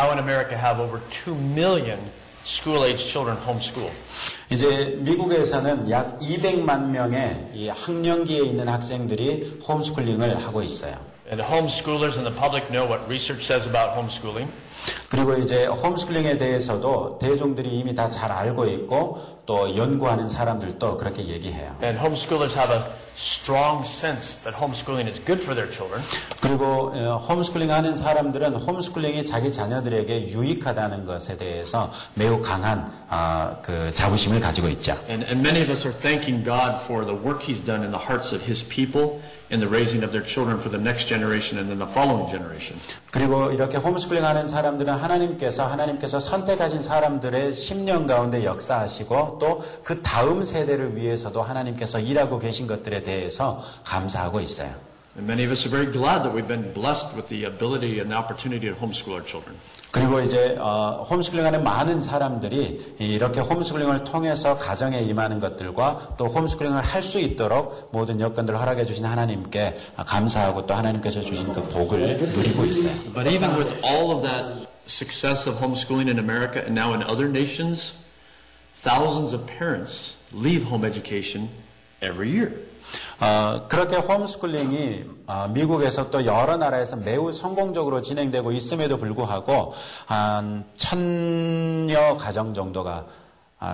now in America have over 2 million school-age children homeschooled. 이제 미국에서는 약 200만 명의 이 학령기에 있는 학생들이 홈스쿨링을 하고 있어요. And the homeschoolers and the public know what research says about homeschooling. 그리고 이제 홈스쿨링에 대해서도 대중들이 이미 다 잘 알고 있고 또 연구하는 사람들도 그렇게 얘기해요. And homeschoolers have a strong sense that homeschooling is good for their children. 그리고 홈스쿨링 하는 사람들은 홈스쿨링이 자기 자녀들에게 유익하다는 것에 대해서 매우 강한 그 자부심을 가지고 있죠. And many of us are thanking God for the work He's done in the hearts of His people. In the raising of their children for the next generation and then the following generation. 그리고 이렇게 홈스쿨링하는 사람들은 하나님께서 선택하신 사람들의 10년 가운데 역사하시고 또 그 다음 세대를 위해서도 하나님께서 일하고 계신 것들에 대해서 감사하고 있어요. And many of us are very glad that we've been blessed with the ability and opportunity to homeschool our children. 그리고 이제 홈스쿨링하는 많은 사람들이 이렇게 홈스쿨링을 통해서 가정에 임하는 것들과 또 홈스쿨링을 할 수 있도록 모든 여건들을 허락해 주신 하나님께 감사하고 또 하나님께서 주신 그 복을 누리고 있어요. But even with all of that success of homeschooling in America and now in other nations, thousands of parents leave home education every year. 그렇게 홈스쿨링이 미국에서 또 여러 나라에서 매우 성공적으로 진행되고 있음에도 불구하고 한 천여 가정 정도가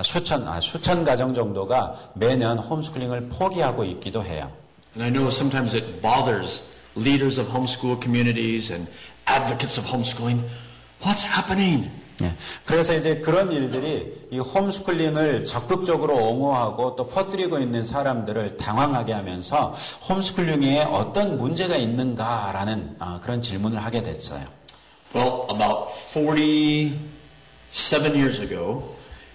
수천 가정 정도가 매년 홈스쿨링을 포기하고 있기도 해요. And I know sometimes it bothers leaders of homeschool communities and advocates of homeschooling. What's happening? 예, 그래서 이제 그런 일들이 이 홈스쿨링을 적극적으로 옹호하고 또 퍼뜨리고 있는 사람들을 당황하게 하면서 홈스쿨링에 어떤 문제가 있는가라는 그런 질문을 하게 됐어요. Well, about 47 years ago,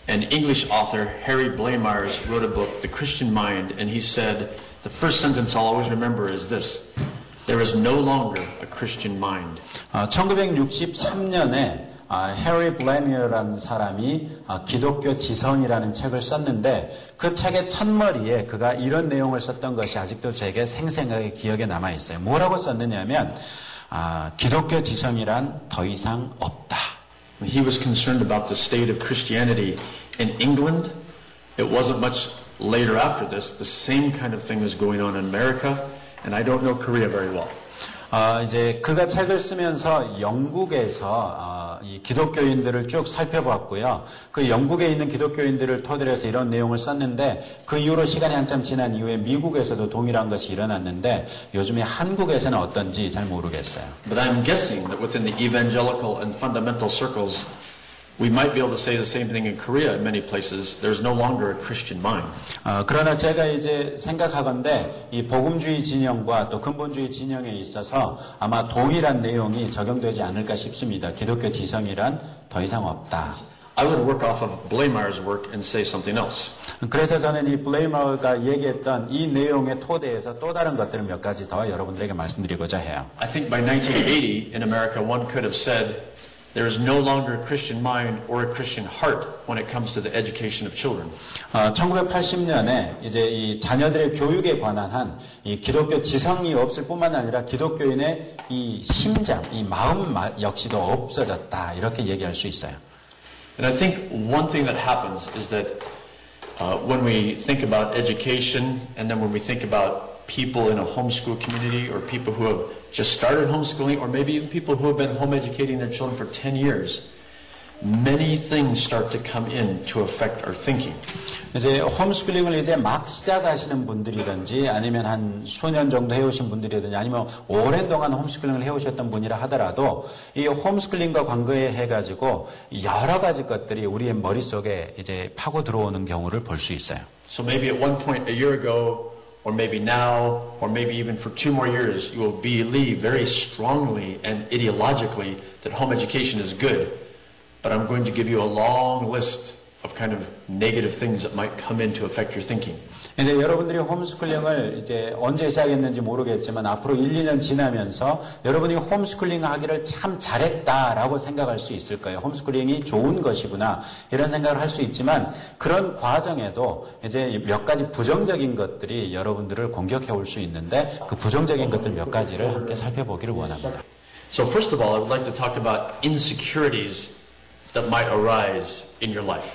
an English author, Harry Blamires, wrote a book, The Christian Mind, and he said, the first sentence I'll always remember is this, there is no longer a Christian mind. 1963년에 해리 블레미어라는 사람이 기독교 지성이라는 책을 썼는데 그 책의 첫머리에 그가 이런 내용을 썼던 것이 아직도 제게 생생하게 기억에 남아있어요. 뭐라고 썼느냐면 기독교 지성이란 더 이상 없다. He was concerned about the state of Christianity in England. It wasn't much later after this. The same kind of thing was going on in America, and I don't know Korea very well. 이제 그가 책을 쓰면서 영국에서 이 기독교인들을 쭉 살펴보았고요. 그 영국에 있는 기독교인들을 토대로 해서 이런 내용을 썼는데 그 이후로 시간이 한참 지난 이후에 미국에서도 동일한 것이 일어났는데 요즘에 한국에서는 어떤지 잘 모르겠어요. But I'm guessing that within the evangelical and fundamental circles, we might be able to say the same thing in Korea in many places. There's no longer a Christian mind. 그러나 제가 이제 생각하건대 이 복음주의 진영과 또 근본주의 진영에 있어서 아마 동일한 내용이 적용되지 않을까 싶습니다. 기독교 지성이란 더 이상 없다. I would work off of Blamires' work and say something else. 그래서 저는 이 블레이머가 얘기했던 이 내용의 토대에서 또 다른 것들을 몇 가지 더 여러분들에게 말씀드리고자 해요. I think by 1980 in America one could have said There is no longer a Christian mind or a Christian heart when it comes to the education of children. 1980년에 이제 이 자녀들의 교육에 관한 한 이 기독교 지성이 없을 뿐만 아니라 기독교인의 이 심장, 이 마음 역시도 없어졌다 이렇게 얘기할 수 있어요. And I think one thing that happens is that when we think about education and then when we think about people in a homeschool community or people who have just started homeschooling, or maybe even people who have been home educating their children for 10 years, many things start to come in to affect our thinking. 이제 홈스쿨링을 이제 막 시작하시는 분들이든지 아니면 한 수년 정도 해오신 분들이든지 아니면 오랜 동안 홈스쿨링을 해오셨던 분이라 하더라도 이 홈스쿨링과 관계해가지고 여러 가지 것들이 우리의 머릿속에 이제 파고 들어오는 경우를 볼 수 있어요. So maybe at one point a year ago, or maybe now, or maybe even for 2 more years, you will believe very strongly and ideologically that home education is good. But I'm going to give you a long list of kind of negative things that might come in to affect your thinking. 이제 여러분들이 홈스쿨링을 이제 언제 시작했는지 모르겠지만 앞으로 1~2년 지나면서 여러분이 홈스쿨링 하기를 참 잘했다라고 생각할 수 있을 거예요. 홈스쿨링이 좋은 것이구나 이런 생각을 할 수 있지만 그런 과정에도 이제 몇 가지 부정적인 것들이 여러분들을 공격해 올 수 있는데 그 부정적인 것들 몇 가지를 함께 살펴보기를 원합니다. So first of all, I would like to talk about insecurities that might arise in your life.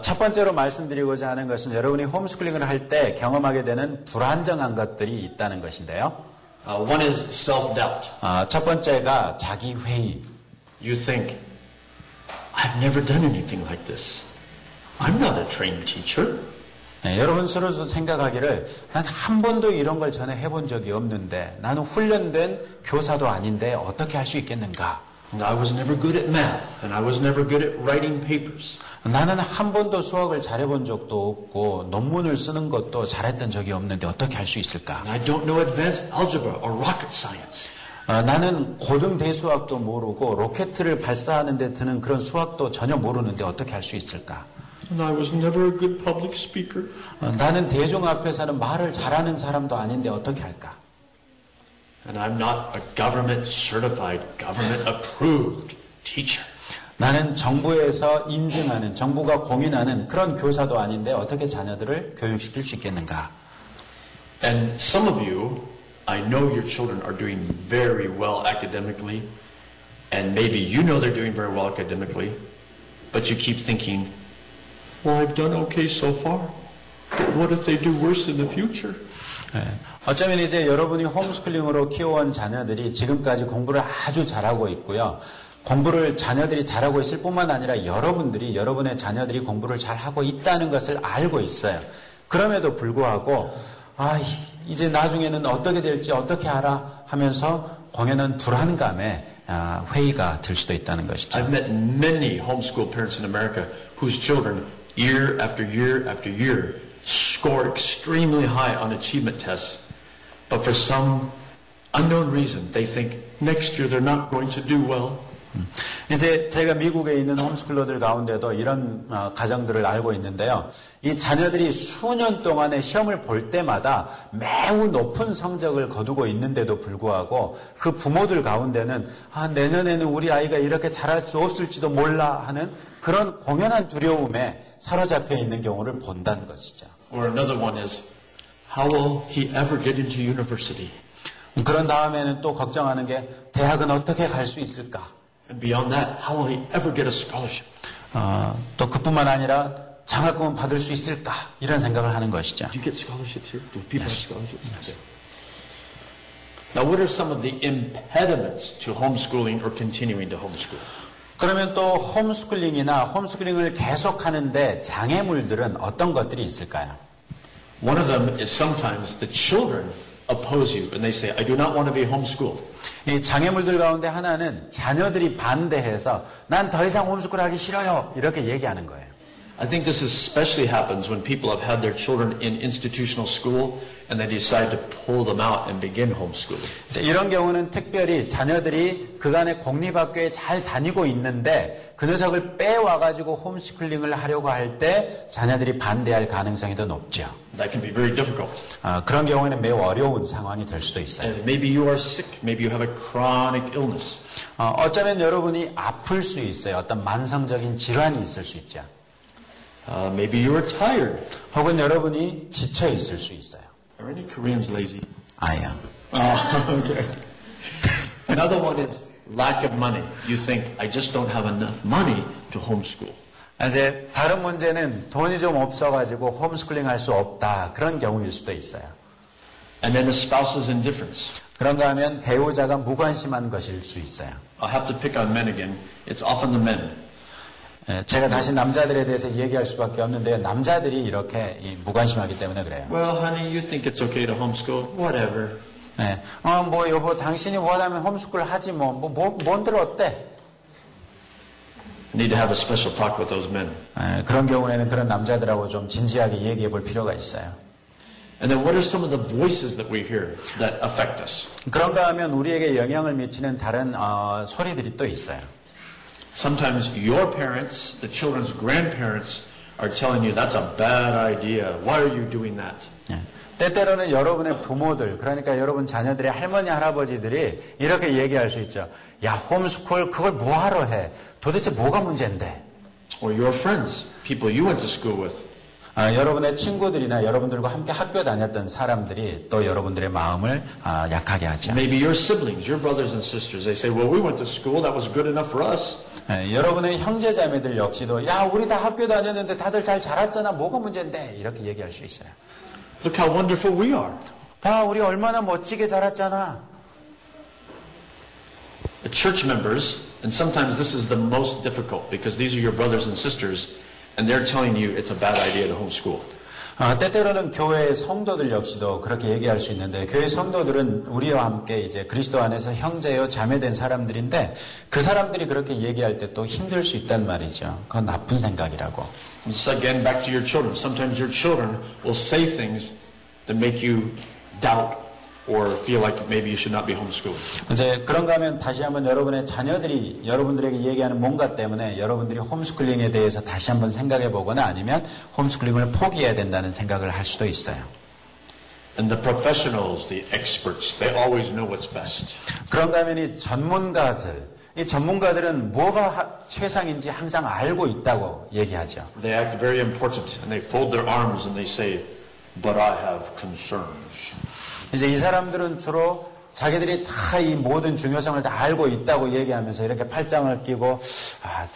첫 번째로 말씀드리고자 하는 것은 여러분이 홈스쿨링을 할 때 경험하게 되는 불안정한 것들이 있다는 것인데요. One is self-doubt. 첫 번째가 자기 회의. You think, I've never done anything like this. I'm not a trained teacher. 네, 여러분 스스로 생각하기를 난 한 번도 이런 걸 전에 해본 적이 없는데 나는 훈련된 교사도 아닌데 어떻게 할 수 있겠는가? And I was never good at math, and I was never good at writing papers. 나는 한 번도 수학을 잘해본 적도 없고 논문을 쓰는 것도 잘했던 적이 없는데 어떻게 할 수 있을까? And I don't know advanced algebra or rocket science. 나는 고등 대수학도 모르고 로켓을 발사하는 데 드는 그런 수학도 전혀 모르는데 어떻게 할 수 있을까? And I was never a good public speaker. 나는 대중 앞에서는 말을 잘하는 사람도 아닌데 어떻게 할까? And I'm not a government certified, government approved teacher. 나는 정부에서 인증하는, 정부가 공인하는 그런 교사도 아닌데 어떻게 자녀들을 교육시킬 수 있겠는가? And some of you, I know your children are doing very well academically, and maybe you know they're doing very well academically, but you keep thinking, well, I've done okay so far, but what if they do worse in the future? 네. 어쩌면 이제 여러분이 홈스쿨링으로 키워온 자녀들이 지금까지 공부를 아주 잘하고 있고요. 공부를 자녀들이 잘하고 있을 뿐만 아니라 여러분들이, 여러분의 자녀들이 공부를 잘하고 있다는 것을 알고 있어요. 그럼에도 불구하고 이제 나중에는 어떻게 될지 어떻게 알아 하면서 공연한 불안감에 회의가 들 수도 있다는 것이죠. I've met many homeschool parents in America whose children year after year after year score extremely high on achievement tests, but for some unknown reason, they think next year they're not going to do well. 이제 제가 미국에 있는 홈스쿨러들 가운데도 이런 가정들을 알고 있는데요. 이 자녀들이 수년 동안의 시험을 볼 때마다 매우 높은 성적을 거두고 있는데도 불구하고 그 부모들 가운데는 내년에는 우리 아이가 이렇게 잘할 수 없을지도 몰라 하는 그런 공연한 두려움에 사로잡혀 있는 경우를 본다는 것이죠. Or another one is, how will he ever get into university? 그런 다음에는 또 걱정하는 게 대학은 어떻게 갈 수 있을까? And beyond that, how will he ever get a scholarship? 또 그뿐만 아니라 장학금은 받을 수 있을까? 이런 생각을 하는 것이죠. Do you get scholarships here? Do people have scholarships? Yes. Now, what are some of the impediments to homeschooling or continuing to homeschool? 그러면 또 홈스쿨링이나 홈스쿨링을 계속하는데 장애물들은 어떤 것들이 있을까요? One of them is sometimes the children oppose you and they say, I do not want to be homeschooled. 이 장애물들 가운데 하나는 자녀들이 반대해서 난 더 이상 홈스쿨 하기 싫어요 이렇게 얘기하는 거예요. I think this especially happens when people have had their children in institutional school and they decide to pull them out and begin homeschooling. 이런 경우는 특별히 자녀들이 그간의 공립학교에 잘 다니고 있는데 그 녀석을 빼와가지고 홈스쿨링을 하려고 할 때 자녀들이 반대할 가능성이 더 높죠. That can be very difficult. 그런 경우에는 매우 어려운 상황이 될 수도 있어요. And maybe you are sick. Maybe you have a chronic illness. 어쩌면 여러분이 아플 수 있어요. 어떤 만성적인 질환이 있을 수 있죠. Maybe you are tired. 혹은 여러분이 지쳐 있을 수 있어요. Are any Koreans lazy? I am. Okay. Another one is lack of money. You think, I just don't have enough money to homeschool. 이제 다른 문제는 돈이 좀 없어가지고 홈스쿨링 할 수 없다. 그런 경우일 수도 있어요. And then the spouse's indifference. 그런가 하면 배우자가 무관심한 것일 수 있어요. I have to pick on men again. It's often the men. 제가 다시 남자들에 대해서 얘기할 수밖에 없는데요. 남자들이 이렇게 무관심하기 때문에 그래요. Well, honey, you think it's okay to homeschool? Whatever. 네. 뭐 여보, 당신이 원하면 홈스쿨 하지 뭐 뭔들 어때? Need to have a special talk with those men. 네, 그런 경우에는 그런 남자들하고 좀 진지하게 얘기해 볼 필요가 있어요. And then what are some of the voices that we hear that affect us? 그런가 하면 우리에게 영향을 미치는 다른 소리들이 또 있어요. Sometimes your parents, the children's grandparents, are telling you that's a bad idea. Why are you doing that? 때때로는 여러분의 부모들, 그러니까 여러분 자녀들의 할머니, 할아버지들이 이렇게 얘기할 수 있죠. 야, 홈스쿨 그걸 뭐하러 해? 도대체 뭐가 문제인데? Or your friends, people you went to school with. 여러분의 친구들이나 여러분들과 함께 학교 다녔던 사람들이 또 여러분들의 마음을 약하게 하죠. Maybe your siblings, your brothers and sisters, they say, "Well, we went to school. That was good enough for us." 여러분의 형제자매들 역시도 야, 우리 다 학교 다녔는데 다들 잘 자랐잖아. 뭐가 문제인데? 이렇게 얘기할 수 있어요. Look how wonderful we are. 다 우리 얼마나 멋지게 자랐잖아. The church members, and sometimes this is the most difficult because these are your brothers and sisters, and they're telling you it's a bad idea to homeschool. 때때로는 교회의 성도들 역시도 그렇게 얘기할 수 있는데 교회 성도들은 우리와 함께 이제 그리스도 안에서 형제요 자매된 사람들인데 그 사람들이 그렇게 얘기할 때 또 힘들 수 있단 말이죠. 그건 나쁜 생각이라고. It's again back to your children. Sometimes your children will say things that make you doubt. or feel like maybe you should not be homeschooling. 이제 그런가 하면 다시 한번 여러분의 자녀들이 여러분들에게 얘기하는 뭔가 때문에 여러분들이 홈스쿨링에 대해서 다시 한번 생각해 보거나 아니면 홈스쿨링을 포기해야 된다는 생각을 할 수도 있어요. And the professionals, the experts, they always know what's best. 그런가 하면 이 전문가들은 뭐가 최상인지 항상 알고 있다고 얘기하죠. They act very important and they fold their arms and they say, "But I have concerns." 이제 이 사람들은 주로 자기들이 다 이 모든 중요성을 다 알고 있다고 얘기하면서 이렇게 팔짱을 끼고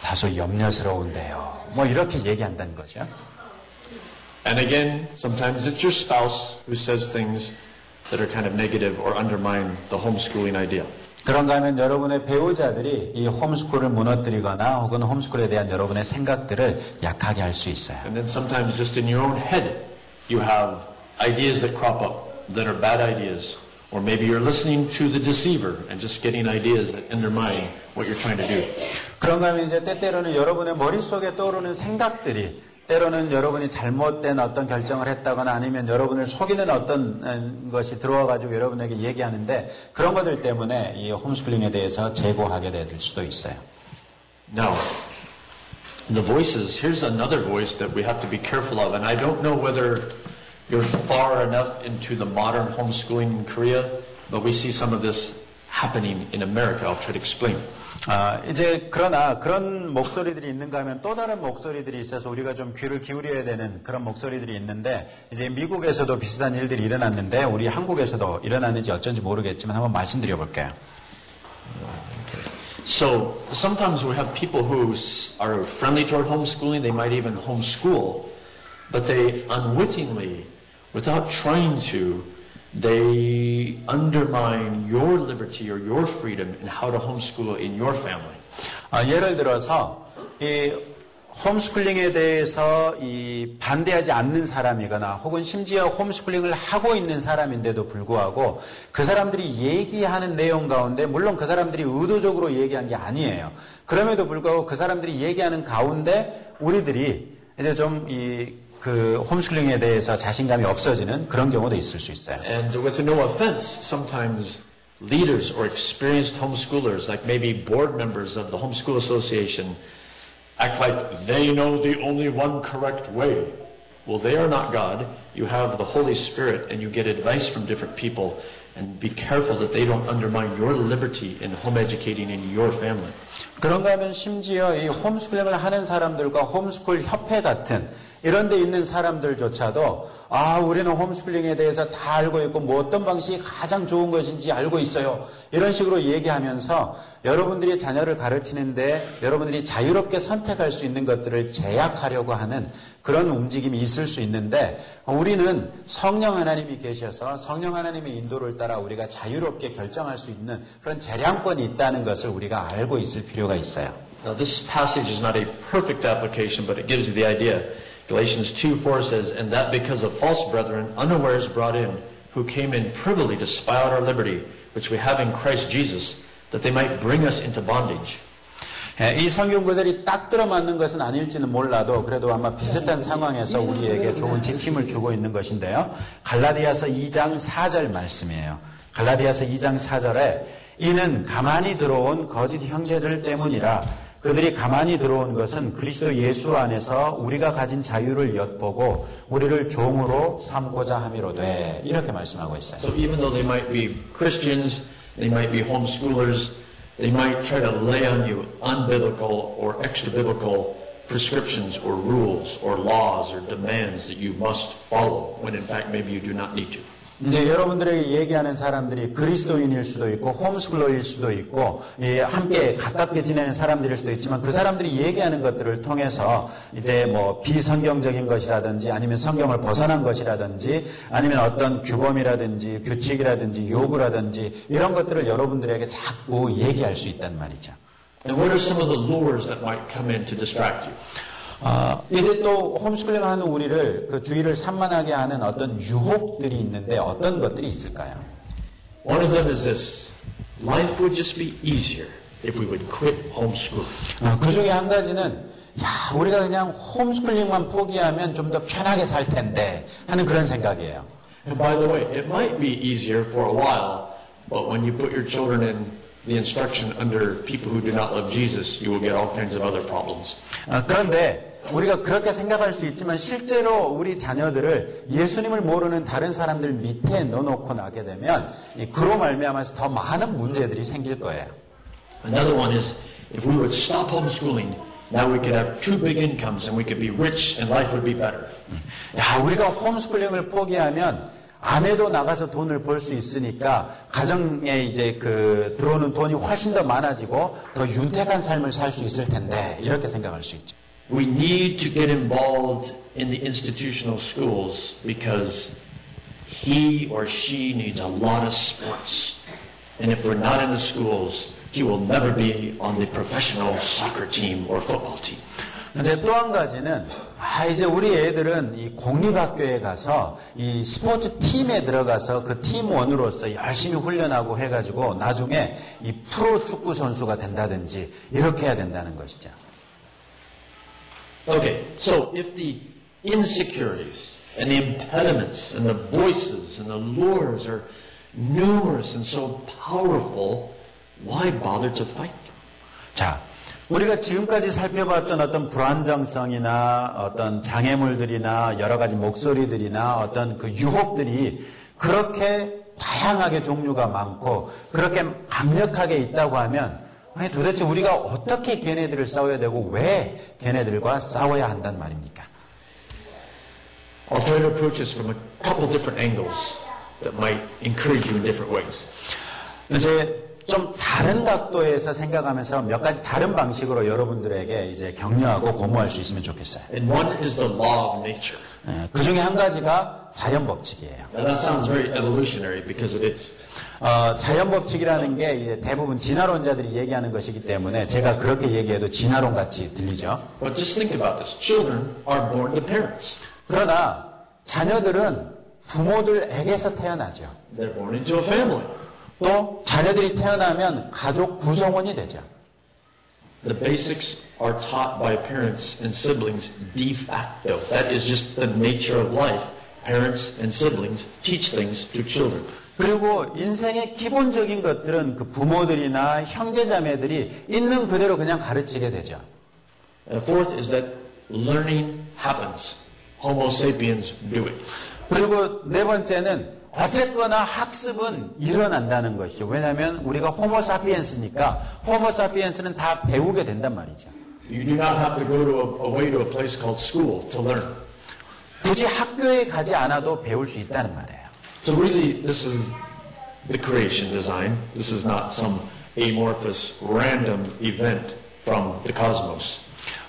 다소 염려스러운데요. 뭐 이렇게 얘기한다는 거죠. And again, sometimes it's your spouse who says things that are kind of negative or undermine the homeschooling idea. 그런가 하면 여러분의 배우자들이 이 홈스쿨을 무너뜨리거나 혹은 홈스쿨에 대한 여러분의 생각들을 약하게 할 수 있어요. And then sometimes just in your own head, you have ideas that crop up. that are bad ideas or maybe you're listening to the deceiver and just getting ideas that undermine what you're trying to do. 그런가 하면 이제 때때로는 여러분의 머릿속에 떠오르는 생각들이 때로는 여러분이 잘못된 어떤 결정을 했다거나 아니면 여러분을 속이는 어떤 것이 들어와 가지고 여러분에게 얘기하는데 그런 것들 때문에 이 홈스쿨링에 대해서 재고하게 될 수도 있어요. Now, the voices, here's another voice that we have to be careful of and I don't know whether You're far enough into the modern homeschooling in Korea, but we see some of this happening in America. I'll try to explain. 이제 그러나 그런 목소리들이 있는가 하면 또 다른 목소리들이 있어서 우리가 좀 귀를 기울여야 되는 그런 목소리들이 있는데 이제 미국에서도 비슷한 일들이 일어났는데 우리 한국에서도 일어났는지 어쩐지 모르겠지만 한번 말씀드려 볼게요. So sometimes we have people who are friendly toward homeschooling. They might even homeschool, but they unwittingly Without trying to, they undermine your liberty or your freedom in how to homeschool in your family. 예를 들어서 이 홈스쿨링에 대해서 이 반대하지 않는 사람이거나 혹은 심지어 홈스쿨링을 하고 있는 사람인데도 불구하고 그 사람들이 얘기하는 내용 가운데 물론 그 사람들이 의도적으로 얘기한 게 아니에요. 그럼에도 불구하고 그 사람들이 얘기하는 가운데 우리들이 이제 좀 그 홈스쿨링에 대해서 자신감이 없어지는 그런 경우도 있을 수 있어요. And with no offense, sometimes leaders or experienced homeschoolers, like maybe board members of the homeschool association, act like they know the only one correct way. Well, they are not God. You have the Holy Spirit, and you get advice from different people. And be careful that they don't undermine your liberty in home educating in your family. 그런가 하면 심지어 이 홈스쿨링을 하는 사람들과 홈스쿨 협회 같은 이런 데 있는 사람들조차도 우리는 홈스쿨링에 대해서 다 알고 있고 뭐 어떤 방식이 가장 좋은 것인지 알고 있어요. 이런 식으로 얘기하면서 여러분들이 자녀를 가르치는데 여러분들이 자유롭게 선택할 수 있는 것들을 제약하려고 하는 그런 움직임이 있을 수 있는데 우리는 성령 하나님이 계셔서 성령 하나님의 인도를 따라 우리가 자유롭게 결정할 수 있는 그런 재량권이 있다는 것을 우리가 알고 있을 필요가 있어요. Now this passage is not a perfect application, but it gives you the idea. Galatians 2:4 says, And that because of false brethren, unawares brought in, who came in privily to spy out our liberty, which we have in Christ Jesus, that they might bring us into bondage. 이 성경 구절이 딱 들어맞는 것은 아닐지는 몰라도 그래도 아마 비슷한 상황에서 우리에게 좋은 지침을 주고 있는 것인데요. 갈라디아서 2장 4절 말씀이에요. 갈라디아서 2장 4절에 이는 가만히 들어온 거짓 형제들 때문이라 그들이 가만히 들어온 것은 그리스도 예수 안에서 우리가 가진 자유를 엿보고 우리를 종으로 삼고자 함이로되 이렇게 말씀하고 있어요. So even though they might be Christians, they might be homeschoolers, they might try to lay on you unbiblical or extra biblical prescriptions or rules or laws or demands that you must follow when in fact maybe you do not need to. 이제 여러분들에게 얘기하는 사람들이 그리스도인일 수도 있고 홈스쿨러일 수도 있고 함께 가깝게 지내는 사람들일 수도 있지만 그 사람들이 얘기하는 것들을 통해서 이제 뭐 비성경적인 것이라든지 아니면 성경을 벗어난 것이라든지 아니면 어떤 규범이라든지 규칙이라든지 요구라든지 이런 것들을 여러분들에게 자꾸 얘기할 수 있단 말이죠. And what are some of the lures that might come in to distract you? 이제 또 홈스쿨링 하는 우리를 그 주의를 산만하게 하는 어떤 유혹들이 있는데 어떤 것들이 있을까요? One of them is this. Life would just be easier if we would quit homeschooling. 그 중에 한 가지는 야, 우리가 그냥 홈스쿨링만 포기하면 좀 더 편하게 살 텐데 하는 그런 생각이에요. And by the way, it might be easier for a while, but when you put your children in the instruction under people who do not love Jesus, you will get all kinds of other problems. 그런데 우리가 그렇게 생각할 수 있지만 실제로 우리 자녀들을 예수님을 모르는 다른 사람들 밑에 넣어놓고 나게 되면 그로 말미암아서 더 많은 문제들이 생길 거예요. Another one is if we would stop homeschooling, now we could have two big incomes and we could be rich and life would be better. 야, 우리가 홈스쿨링을 포기하면 아내도 나가서 돈을 벌 수 있으니까 가정에 이제 그 들어오는 돈이 훨씬 더 많아지고 더 윤택한 삶을 살 수 있을 텐데 이렇게 생각할 수 있죠. We need to get involved in the institutional schools because he or she needs a lot of sports. And if we're not in the schools, he will never be on the professional soccer team or football team. 근데 또 한 가지는 이제 우리 애들은 이 공립학교에 가서 이 스포츠 팀에 들어가서 그 팀원으로서 열심히 훈련하고 해가지고 나중에 이 프로 축구 선수가 된다든지 이렇게 해야 된다는 것이죠. Okay, so if the insecurities and the impediments and the voices and the lures are numerous and so powerful, why bother to fight them? 자. 우리가 지금까지 살펴봤던 어떤 불안정성이나 어떤 장애물들이나 여러 가지 목소리들이나 어떤 그 유혹들이 그렇게 다양하게 종류가 많고 그렇게 강력하게 있다고 하면 아니 도대체 우리가 어떻게 걔네들을 싸워야 되고 왜 걔네들과 싸워야 한단 말입니까? Alternative approaches from a couple different angles that might encourage you in different ways. 이제 좀 다른 각도에서 생각하면서 몇 가지 다른 방식으로 여러분들에게 이제 격려하고 고무할 수 있으면 좋겠어요. And one is the law of nature. 그 중에 한 가지가 자연 법칙이에요. And that sounds very evolutionary because it is. 자연 법칙이라는 게 이제 대부분 진화론자들이 얘기하는 것이기 때문에 제가 그렇게 얘기해도 진화론 같이 들리죠. But just think about this. Children are born to parents. 그러나 자녀들은 부모들에게서 태어나죠. They're born into a family. 또 자녀들이 태어나면 가족 구성원이 되죠. The basics are taught by parents and siblings de facto. That is just the nature of life. Parents and siblings teach things to children. 그리고 인생의 기본적인 것들은 그 부모들이나 형제자매들이 있는 그대로 그냥 가르치게 되죠. And fourth is that learning happens. Homo sapiens do it. 그리고 네 번째는 어쨌거나 학습은 일어난다는 것이죠. 왜냐하면 우리가 호모사피엔스니까 호모사피엔스는 다 배우게 된단 말이죠. You do not have to go to away to a place called school to learn. 굳이 학교에 가지 않아도 배울 수 있다는 말이에요. So really, this is the creation design. This is not some amorphous random event from the cosmos.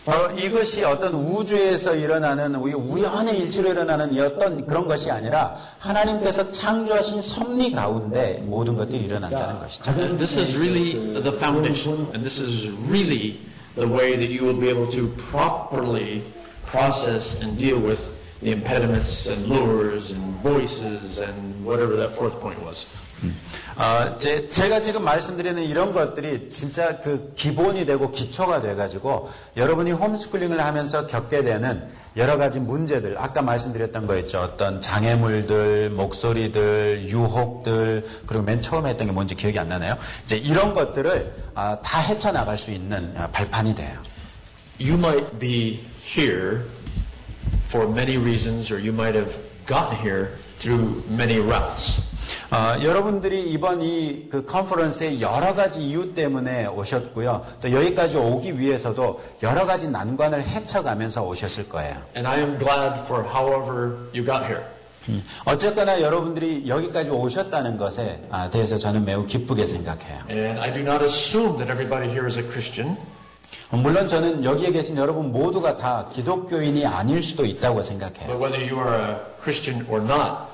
바로 이것이 어떤 우주에서 일어나는 우연의 일치로 일어나는 어떤 그런 것이 아니라 하나님께서 창조하신 섭리 가운데 모든 것들이 일어난다는 것이죠. This is really the foundation, and this is really the way that you will be able to properly process and deal with the impediments and lures and voices and whatever that fourth point was. 제가 지금 말씀드리는 이런 것들이 진짜 그 기본이 되고 기초가 돼가지고 여러분이 홈스쿨링을 하면서 겪게 되는 여러 가지 문제들, 아까 말씀드렸던 거 있죠. 어떤 장애물들, 목소리들, 유혹들, 그리고 맨 처음에 했던 게 뭔지 기억이 안 나네요. 이제 이런 것들을 다 헤쳐나갈 수 있는 발판이 돼요. You might be here for many reasons, or you might have gotten here through many routes. 여러분들이 이번 이 그 컨퍼런스에 여러 가지 이유 때문에 오셨고요. 또 여기까지 오기 위해서도 여러 가지 난관을 헤쳐가면서 오셨을 거예요. And I am glad for however you got here. 어쨌거나 여러분들이 여기까지 오셨다는 것에 대해서 저는 매우 기쁘게 생각해요. And I do not assume that everybody here is a Christian. 물론 저는 여기에 계신 여러분 모두가 다 기독교인이 아닐 수도 있다고 생각해요. But whether you are a Christian or not,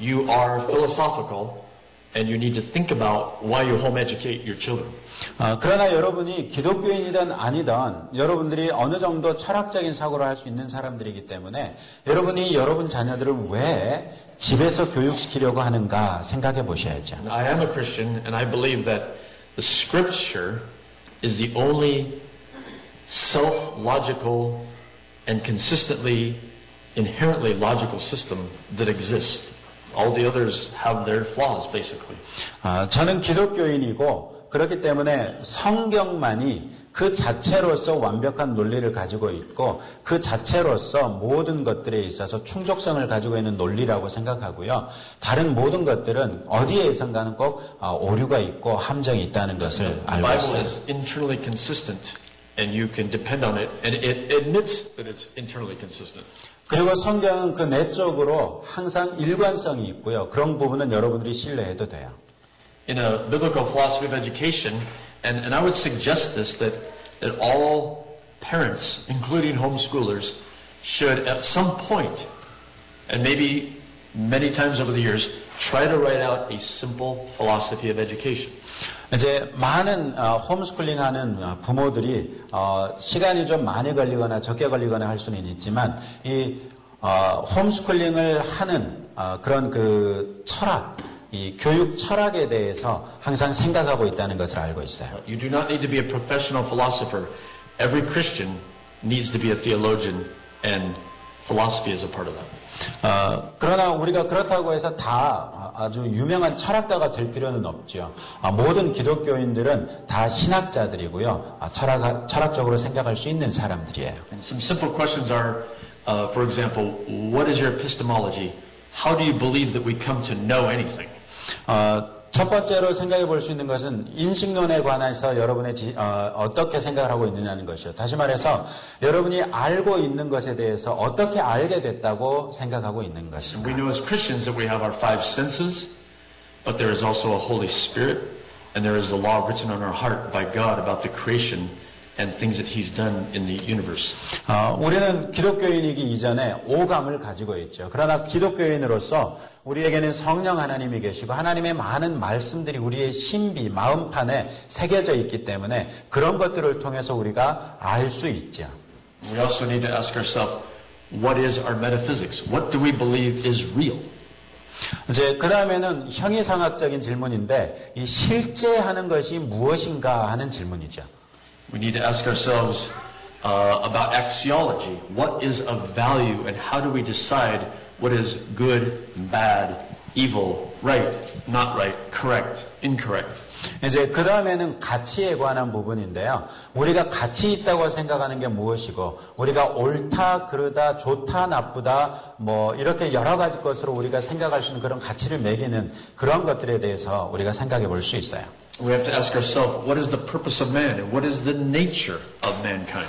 you are philosophical and you need to think about why you home educate your children. 그러나 여러분이 기독교인이든 아니든 여러분들이 어느 정도 철학적인 사고를 할 수 있는 사람들이기 때문에 여러분이 여러분 자녀들을 왜 집에서 교육시키려고 하는가 생각해 보셔야죠. I am a Christian and I believe that the scripture is the only self-logical and consistently inherently logical system that exists. All the others have their flaws, basically. 저는 기독교인이고 그렇기 때문에 성경만이 그 자체로서 완벽한 논리를 가지고 있고 그 자체로서 모든 것들에 있어서 충족성을 가지고 있는 논리라고 생각하고요. 다른 모든 것들은 어디에선가는 꼭 오류가 있고 함정이 있다는 것을 알고 있어요. The Bible is internally consistent, and you can depend on it, and it admits that it's internally consistent. 그리고 성경은 그 내적으로 항상 일관성이 있고요. 그런 부분은 여러분들이 신뢰해도 돼요. In a biblical philosophy of education, and I would suggest this that all parents, including homeschoolers, should at some point, and maybe many times over the years, try to write out a simple philosophy of education. 이제 많은 홈스쿨링하는 부모들이 시간이 좀 많이 걸리거나 적게 걸리거나 할 수는 있지만 이 홈스쿨링을 하는 그런 그 철학, 이 교육 철학에 대해서 항상 생각하고 있다는 것을 알고 있어요. You do not need to be a professional philosopher. Every Christian needs to be a theologian, and philosophy is a part of that. 그러나 우리가 그렇다고 해서 다 아주 유명한 철학가가 될 필요는 없죠. 모든 기독교인들은 다 신학자들이고요. 철학적으로 생각할 수 있는 사람들이에요. And some simple questions are, for example, what is your epistemology? How do you believe that we come to know anything? 첫 번째로 생각해 볼 수 있는 것은 인식론에 관해서 여러분의 어떻게 생각을 하고 있느냐는 것이요. 다시 말해서 여러분이 알고 있는 것에 대해서 어떻게 알게 됐다고 생각하고 있는 것입니다. We know as Christians that we have our five senses, but there is also a Holy Spirit, and there is the law written on our heart by God about the creation and things that He's done in the universe. 우리는 기독교인이기 이전에 오감을 가지고 있죠. 그러나 기독교인으로서 우리에게는 성령 하나님이 계시고 하나님의 많은 말씀들이 우리의 신비, 마음판에 새겨져 있기 때문에 그런 것들을 통해서 우리가 알 수 있죠. We also need to ask ourselves, what is our metaphysics? What do we believe is real? 이제 그 다음에는 형이상학적인 질문인데 이 실제 하는 것이 무엇인가 하는 질문이죠. We need to ask ourselves about axiology. What is of value and how do we decide what is good, bad, evil, right, not right, correct, incorrect? 이제 그 다음에는 가치에 관한 부분인데요. 우리가 가치 있다고 생각하는 게 무엇이고 우리가 옳다, 그르다, 좋다, 나쁘다 뭐 이렇게 여러 가지 것으로 우리가 생각할 수 있는 그런 가치를 매기는 그런 것들에 대해서 우리가 생각해 볼 수 있어요. We have to ask ourselves, what is the purpose of man and what is the nature of mankind?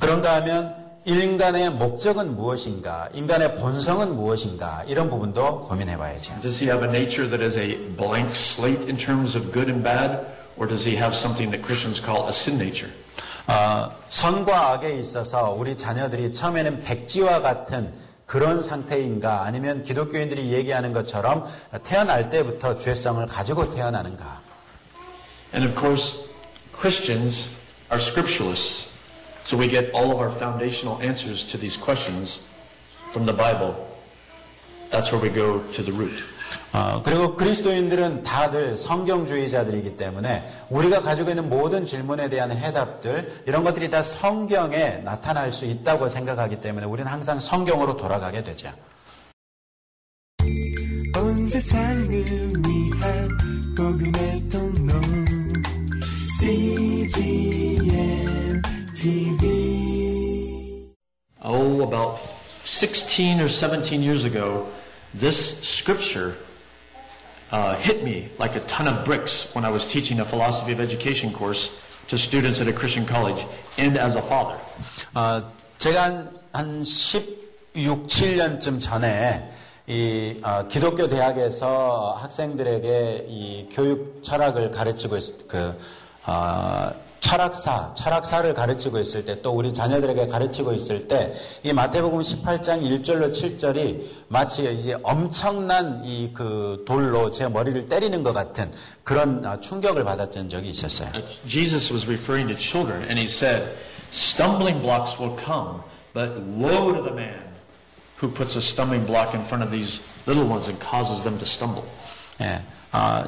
그런가 하면 인간의 목적은 무엇인가, 인간의 본성은 무엇인가 이런 부분도 고민해 봐야죠. Does he have a nature that is a blank slate in terms of good and bad, or does he have something that Christians call a sin nature? 선과 악에 있어서 우리 자녀들이 처음에는 백지와 같은 그런 상태인가, 아니면 기독교인들이 얘기하는 것처럼 태어날 때부터 죄성을 가지고 태어나는가? And of course, Christians are scripturalists. So we get all of our foundational answers to these questions from the Bible. That's where we go to the root. 그리고 그리스도인들은 다들 성경주의자들이기 때문에 우리가 가지고 있는 모든 질문에 대한 해답들, 이런 것들이 다 성경에 나타날 수 있다고 생각하기 때문에 우리는 항상 성경으로 돌아가게 되죠. 온 세상을 위한 복음의 통로 CGM TV. Oh, about 16 or 17 years ago, this scripture hit me like a ton of bricks when I was teaching a philosophy of education course to students at a Christian college and as a father. 제가 한 16, 17년쯤 전에 이 기독교 대학에서 학생들에게 이 교육 철학을 가르치고 철학사를 가르치고 있을 때 또 우리 자녀들에게 가르치고 있을 때 이 마태복음 18장 1절로 7절이 마치 이제 엄청난 이 그 돌로 제 머리를 때리는 것 같은 그런 충격을 받았던 적이 있었어요. Jesus was referring to children and he said, stumbling blocks will come, but woe to the man who puts a stumbling block in front of these little ones and causes them to stumble. 예.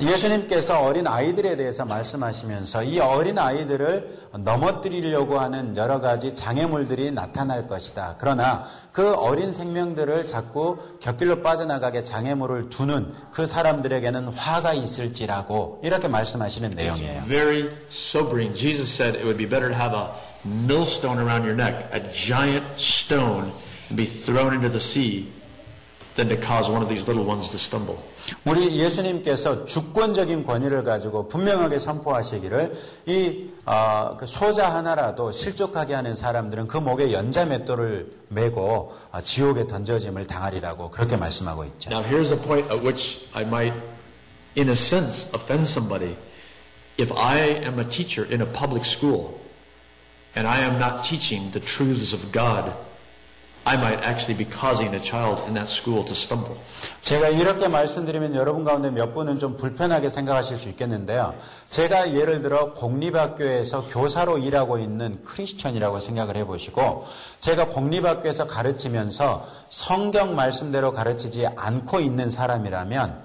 예수님께서 어린 아이들에 대해서 말씀하시면서 이 어린 아이들을 넘어뜨리려고 하는 여러 가지 장애물들이 나타날 것이다. 그러나 그 어린 생명들을 자꾸 곁길로 빠져나가게 장애물을 두는 그 사람들에게는 화가 있을지라고 이렇게 말씀하시는 내용이에요. It's very sobering. Jesus said it would be better to have a millstone around your neck, a giant stone, and be thrown into the sea. than to cause one of these little ones to stumble. 우리 예수님께서 주권적인 권위를 가지고 분명하게 선포하시기를 이 그 소자 하나라도 실족하게 하는 사람들은 그 목에 연자맷돌을 메고 지옥에 던져짐을 당하리라고 그렇게 말씀하고 있죠. Now here's a point at which I might, in a sense, offend somebody. If I am a teacher in a public school and I am not teaching the truths of God, I might actually be causing a child in that school to stumble. 제가 이렇게 말씀드리면 여러분 가운데 몇 분은 좀 불편하게 생각하실 수 있겠는데요. 제가 예를 들어 공립학교에서 교사로 일하고 있는 크리스천이라고 생각을 해보시고 제가 공립학교에서 가르치면서 성경 말씀대로 가르치지 않고 있는 사람이라면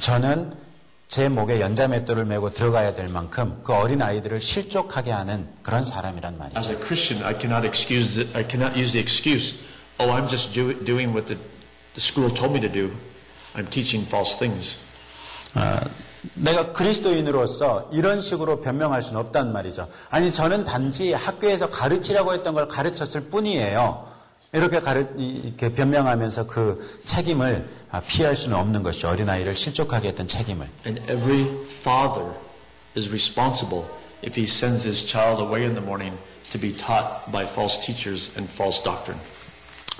저는 제 목에 연자맷돌을 메고 들어가야 될 만큼 그 어린 아이들을 실족하게 하는 그런 사람이란 말이죠. As a Christian, I cannot use the excuse. Oh, I'm just doing what the school told me to do. I'm teaching false things. 내가 그리스도인으로서 이런 식으로 변명할 수는 없단 말이죠. 아니, 저는 단지 학교에서 가르치라고 했던 걸 가르쳤을 뿐이에요. 이렇게 변명하면서 그 책임을 피할 수는 없는 것이죠. 어린아이를 실족하게 했던 책임을. And every father is responsible if he sends his child away in the morning to be taught by false teachers and false doctrine.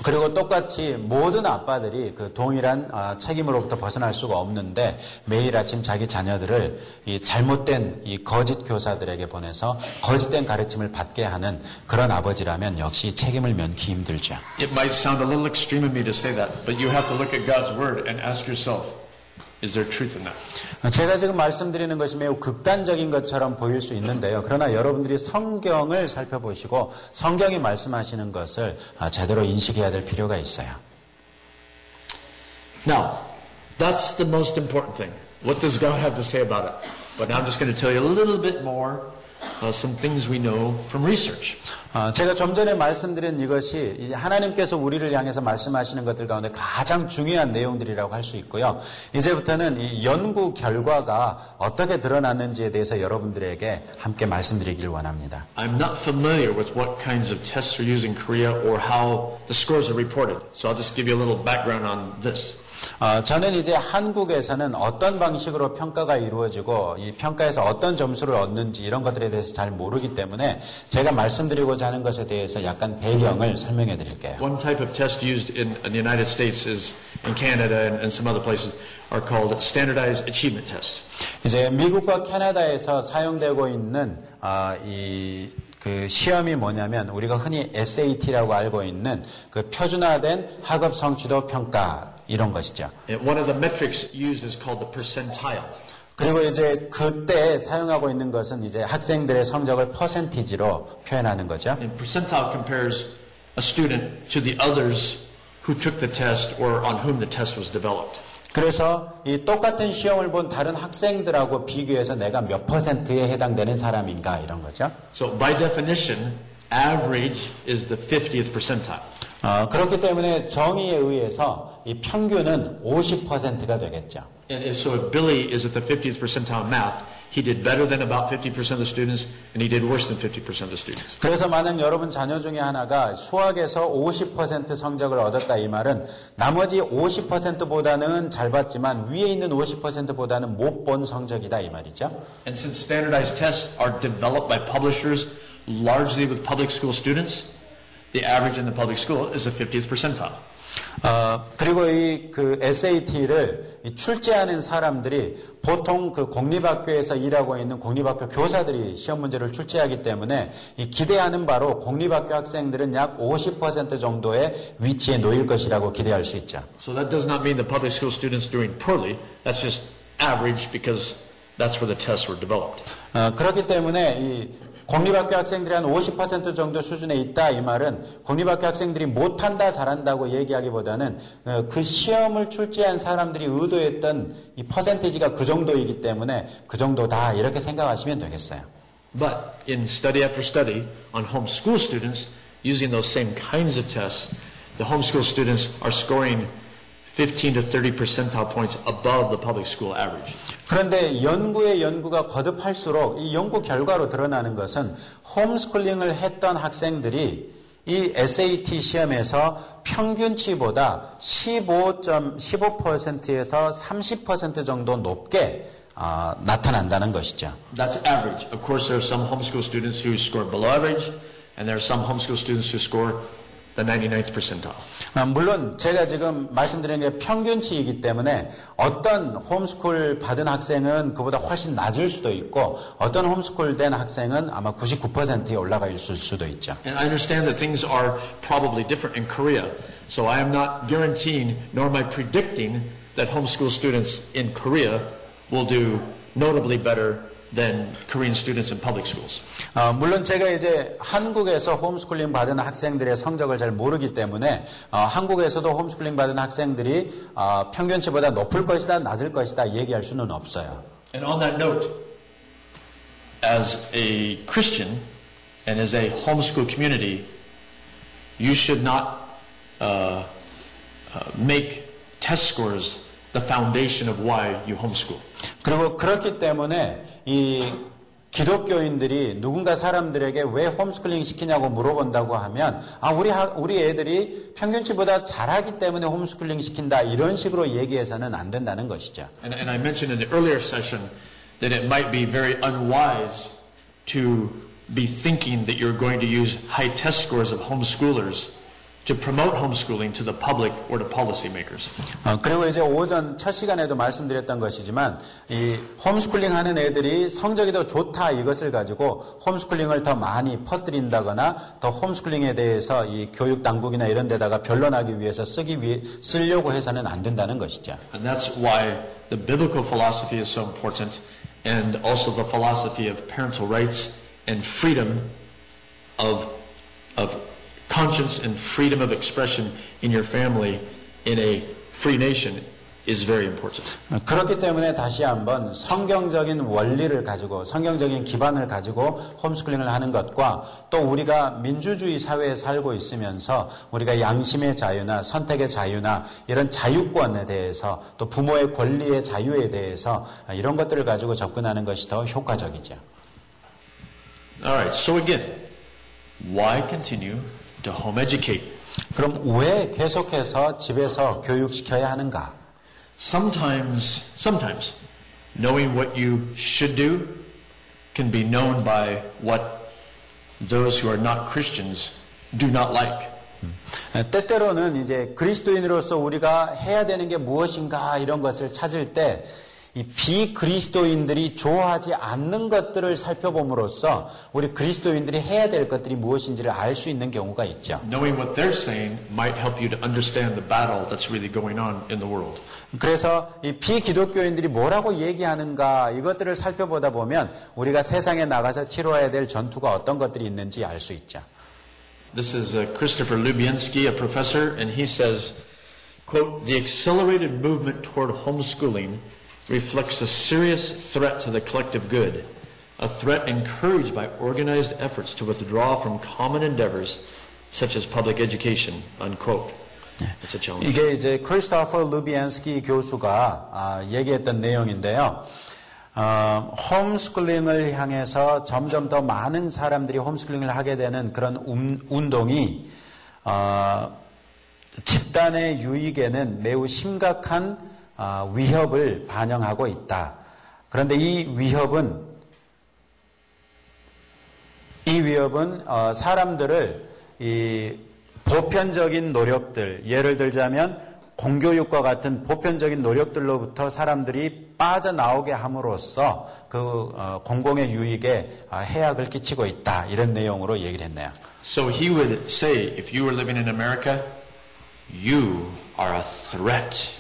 그리고 똑같이 모든 아빠들이 그 동일한 책임으로부터 벗어날 수가 없는데 매일 아침 자기 자녀들을 이 잘못된 이 거짓 교사들에게 보내서 거짓된 가르침을 받게 하는 그런 아버지라면 역시 책임을 면키 힘들죠. It might sound a little extreme of me to say that, but you have to look at God's word and ask yourself, is there truth in that? 제가 지금 말씀드리는 것이 매우 극단적인 것처럼 보일 수 있는데요. 그러나 여러분들이 성경을 살펴보시고 성경이 말씀하시는 것을 제대로 인식해야 될 필요가 있어요. Now, that's the most important thing. What does God have to say about it? But now I'm just going to tell you a little bit more. Some things we know from research. 제가 좀 전에 말씀드린 이것이 하나님께서 우리를 향해서 말씀하시는 것들 가운데 가장 중요한 내용들이라고 할 수 있고요. 이제부터는 이 연구 결과가 어떻게 드러났는지에 대해서 여러분들에게 함께 말씀드리기를 원합니다. I'm not familiar with what kinds of tests are used in Korea or how the scores are reported. So I'll just give you a little background on this. 저는 이제 한국에서는 어떤 방식으로 평가가 이루어지고 이 평가에서 어떤 점수를 얻는지 이런 것들에 대해서 잘 모르기 때문에 제가 말씀드리고자 하는 것에 대해서 약간 배경을 설명해 드릴게요. One type of test used in the United States is in Canada and some other places are called standardized achievement tests. 이제 미국과 캐나다에서 사용되고 있는 이 그 시험이 뭐냐면 우리가 흔히 SAT라고 알고 있는 그 표준화된 학업 성취도 평가 이런 것이죠. One of the metrics used is called the percentile. 그리고 이제 그때 사용하고 있는 것은 이제 학생들의 성적을 퍼센티지로 표현하는 거죠. And percentile compares a student to the others who took the test or on whom the test was developed. 그래서 이 똑같은 시험을 본 다른 학생들하고 비교해서 내가 몇 퍼센트에 해당되는 사람인가 이런 거죠. So by definition, average is the 50th percentile. 그렇기 때문에 정의에 의해서 이 평균은 50%가 되겠죠. And so if Billy is at the 50th percentile in math, He did better than about 50% of the students, and he did worse than 50% of the students. 그래서 많은 여러분 자녀 중에 하나가 수학에서 50% 성적을 얻었다 이 말은 나머지 50%보다는 잘 봤지만 위에 있는 50%보다는 못 본 성적이다 이 말이죠. And since standardized tests are developed by publishers largely with public school students, the average in the public school is the 50th percentile. 그리고 그 SAT를 출제하는 사람들이 보통 그 공립학교에서 일하고 있는 공립학교 교사들이 시험 문제를 출제하기 때문에 이 기대하는 바로 공립학교 학생들은 약 50% 정도의 위치에 놓일 것이라고 기대할 수 있죠. So that does not mean the public school students doing poorly. That's just average because that's where the tests were developed. 그렇기 때문에 이 공립학교 학생들이 한 50% 정도 수준에 있다 이 말은 공립학교 학생들이 못한다 잘한다고 얘기하기보다는 그 시험을 출제한 사람들이 의도했던 이 퍼센티지가 그 정도이기 때문에 그 정도다 이렇게 생각하시면 되겠어요. But in study after study on homeschool students using those same kinds of tests, the homeschool students are scoring 15 to 30 percentile points above the public school average. 그런데 연구의 연구가 거듭할수록 이 연구 결과로 드러나는 것은 홈스쿨링을 했던 학생들이 이 SAT 시험에서 평균치보다 15%에서 30% 정도 높게 나타난다는 것이죠. That's average. Of course, there are some homeschool students who score below average, and there are some homeschool students who score the 99th percentile. 물론 제가 지금 말씀드린 게 평균치이기 때문에 어떤 홈스쿨 받은 학생은 그보다 훨씬 낮을 수도 있고 어떤 홈스쿨 된 학생은 아마 99%에 올라가 있을 수도 있죠. And I understand that things are probably different in Korea. So I am not guaranteeing nor am I predicting that homeschool students in Korea will do notably better than Korean students in public schools. 물론 제가 이제 한국에서 홈스쿨링 받은 학생들의 성적을 잘 모르기 때문에 한국에서도 홈스쿨링 받은 학생들이 평균치보다 높을 것이다, 낮을 것이다 얘기할 수는 없어요. And on that note, as a Christian and as a homeschool community, you should not make test scores the foundation of why you homeschool. 그리고 그렇기 때문에 이 기독교인들이 누군가 사람들에게 왜 홈스쿨링 시키냐고 물어본다고 하면 우리 애들이 평균치보다 잘하기 때문에 홈스쿨링 시킨다 이런 식으로 얘기해서는 안 된다는 것이죠. And I mentioned in the earlier session that it might be very unwise to be thinking that you're going to use high test scores of homeschoolers to promote homeschooling to the public or to policymakers. 그리고 이제 오전 첫 시간에도 말씀드렸던 것이지만 이 홈스쿨링 하는 애들이 성적이 더 좋다 이것을 가지고 홈스쿨링을 더 많이 퍼뜨린다거나 더 홈스쿨링에 대해서 이 교육 당국이나 이런 데다가 변론하기 위해서 쓰려고 해서는 안 된다는 것이죠. And that's why the biblical philosophy is so important, and also the philosophy of parental rights and freedom of conscience and freedom of expression in your family in a free nation is very important. 그렇기 때문에 다시 한번 성경적인 원리를 가지고 성경적인 기반을 가지고 홈스쿨링을 하는 것과 또 우리가 민주주의 사회에 살고 있으면서 우리가 양심의 자유나 선택의 자유나 이런 자유권에 대해서 또 부모의 권리의 자유에 대해서 이런 것들을 가지고 접근하는 것이 더 효과적이죠. Alright, so again, why continue to home educate? 그럼 왜 계속해서 집에서 교육시켜야 하는가? Sometimes knowing what you should do can be known by what those who are not Christians do not like. 때때로는 이제 그리스도인으로서 우리가 해야 되는 게 무엇인가 이런 것을 찾을 때 이 비그리스도인들이 좋아하지 않는 것들을 살펴봄으로써 우리 그리스도인들이 해야 될 것들이 무엇인지를 알 수 있는 경우가 있죠. Knowing what they're saying might help you to understand the battle that's really going on in the world. 그래서 이 비기독교인들이 뭐라고 얘기하는가 이것들을 살펴보다 보면 우리가 세상에 나가서 치러야 될 전투가 어떤 것들이 있는지 알 수 있죠. This is Christopher Lubienski, a professor, and he says, quote, "The accelerated movement toward homeschooling reflects a serious threat to the collective good, a threat encouraged by organized efforts to withdraw from common endeavors such as public education." Unquote. It's a challenge. 이게 이제 크리스토퍼 루비엔스키 교수가 얘기했던 내용인데요. 홈스쿨링을 향해서 점점 더 많은 사람들이 홈스쿨링을 하게 되는 그런 운동이 집단의 유익에는 매우 심각한 위협을 반영하고 있다. 그런데 이 위협은 사람들을 이 보편적인 노력들, 예를 들자면 공교육과 같은 보편적인 노력들로부터 사람들이 빠져나오게 함으로써 그 공공의 유익에 해악을 끼치고 있다. 이런 내용으로 얘기를 했네요. So he would say, if you were living in America, you are a threat